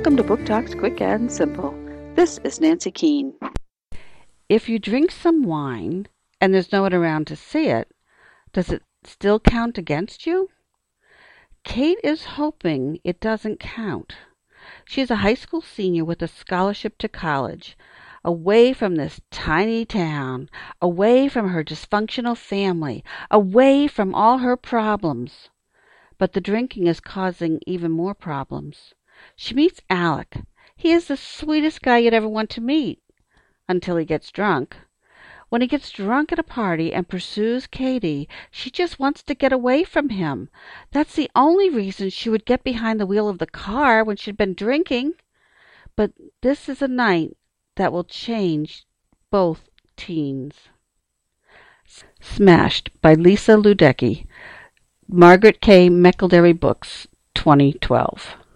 Welcome to Book Talks Quick and Simple. This is Nancy Keane. If you drink some wine and there's no one around to see it, does it still count against you? Kate is hoping it doesn't count. She is a high school senior with a scholarship to college, away from this tiny town, away from her dysfunctional family, away from all her problems. But the drinking is causing even more problems. She meets Alec. He is the sweetest guy you'd ever want to meet, until he gets drunk. When he gets drunk at a party and pursues Katie, she just wants to get away from him. That's the only reason she would get behind the wheel of the car when she'd been drinking. But this is a night that will change both teens. Smashed by Lisa Luedeke, Margaret K. McElderry Books, 2012.